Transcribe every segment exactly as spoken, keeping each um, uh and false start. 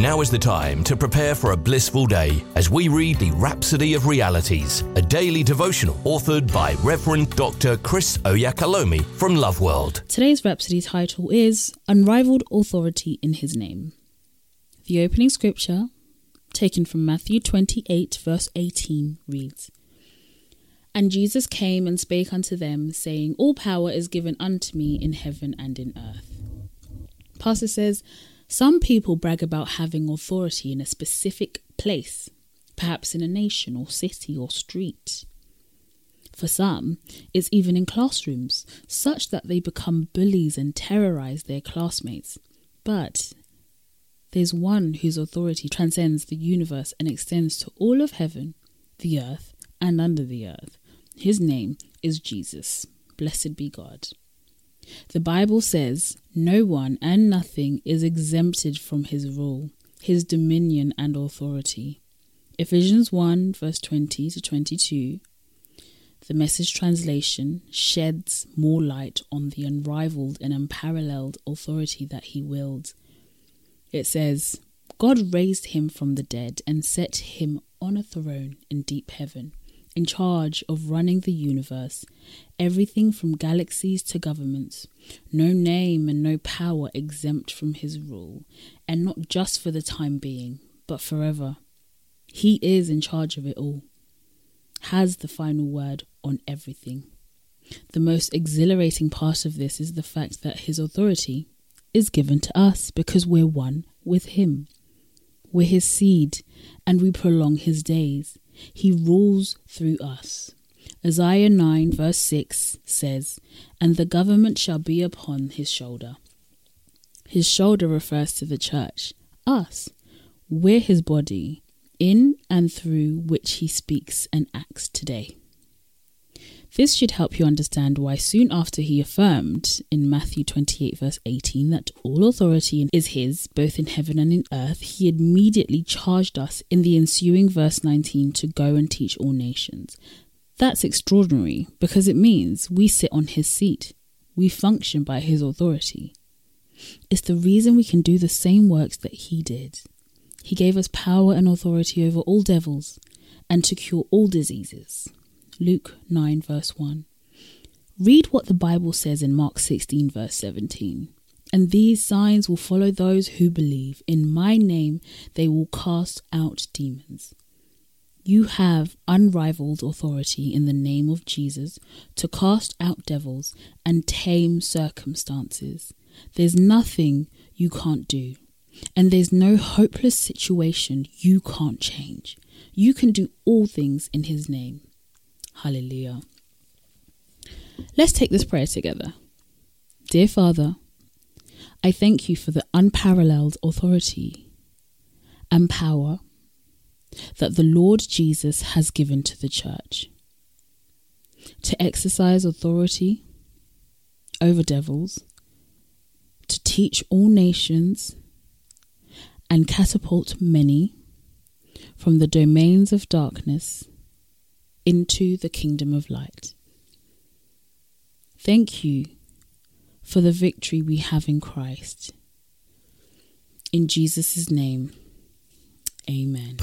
Now is the time to prepare for a blissful day as we read the Rhapsody of Realities, a daily devotional authored by Rev Doctor Chris Oyakhilome from LoveWorld. Today's Rhapsody title is Unrivaled Authority in His Name. The opening scripture, taken from Matthew twenty-eight, verse eighteen, reads, "And Jesus came and spake unto them, saying, All power is given unto me in heaven and in earth." Pastor says, some people brag about having authority in a specific place, perhaps in a nation or city or street. For some, it's even in classrooms, such that they become bullies and terrorize their classmates. But there's one whose authority transcends the universe and extends to all of heaven, the earth, and under the earth. His name is Jesus. Blessed be God. The Bible says no one and nothing is exempted from his rule, his dominion and authority. Ephesians one, verse twenty to twenty-two, the Message translation, sheds more light on the unrivaled and unparalleled authority that he wields. It says, "God raised him from the dead and set him on a throne in deep heaven, in charge of running the universe, everything from galaxies to governments, no name and no power exempt from his rule, and not just for the time being, but forever. He is in charge of it all, has the final word on everything." The most exhilarating part of this is the fact that his authority is given to us because we're one with him. We're his seed and we prolong his days. He rules through us. Isaiah nine verse six says, "And the government shall be upon his shoulder." His shoulder refers to the church, us. We're his body, in and through which he speaks and acts today. This should help you understand why soon after he affirmed in Matthew twenty-eight verse eighteen that all authority is his, both in heaven and in earth, he immediately charged us in the ensuing verse nineteen to go and teach all nations. That's extraordinary because it means we sit on his seat. We function by his authority. It's the reason we can do the same works that he did. He gave us power and authority over all devils and to cure all diseases. Luke nine verse one. Read what the Bible says in Mark sixteen verse seventeen. "And these signs will follow those who believe. In my name they will cast out demons." You have unrivaled authority in the name of Jesus to cast out devils and tame circumstances. There's nothing you can't do. And there's no hopeless situation you can't change. You can do all things in his name. Hallelujah. Let's take this prayer together. Dear Father, I thank you for the unparalleled authority and power that the Lord Jesus has given to the church to exercise authority over devils, to teach all nations and catapult many from the domains of darkness into the kingdom of light. Thank you for the victory we have in Christ. In Jesus' name, amen.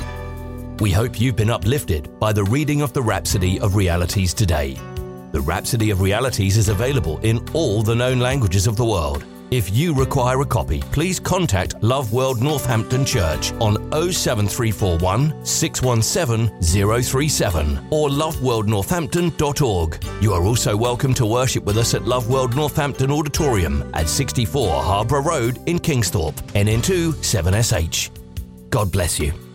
We hope you've been uplifted by the reading of the Rhapsody of Realities today. The Rhapsody of Realities is available in all the known languages of the world. If you require a copy, please contact LoveWorld Northampton Church on oh seven three four one, six one seven, oh three seven or love world northampton dot org. You are also welcome to worship with us at LoveWorld Northampton Auditorium at sixty-four Harborough Road in Kingsthorpe, N N two seven S H. God bless you.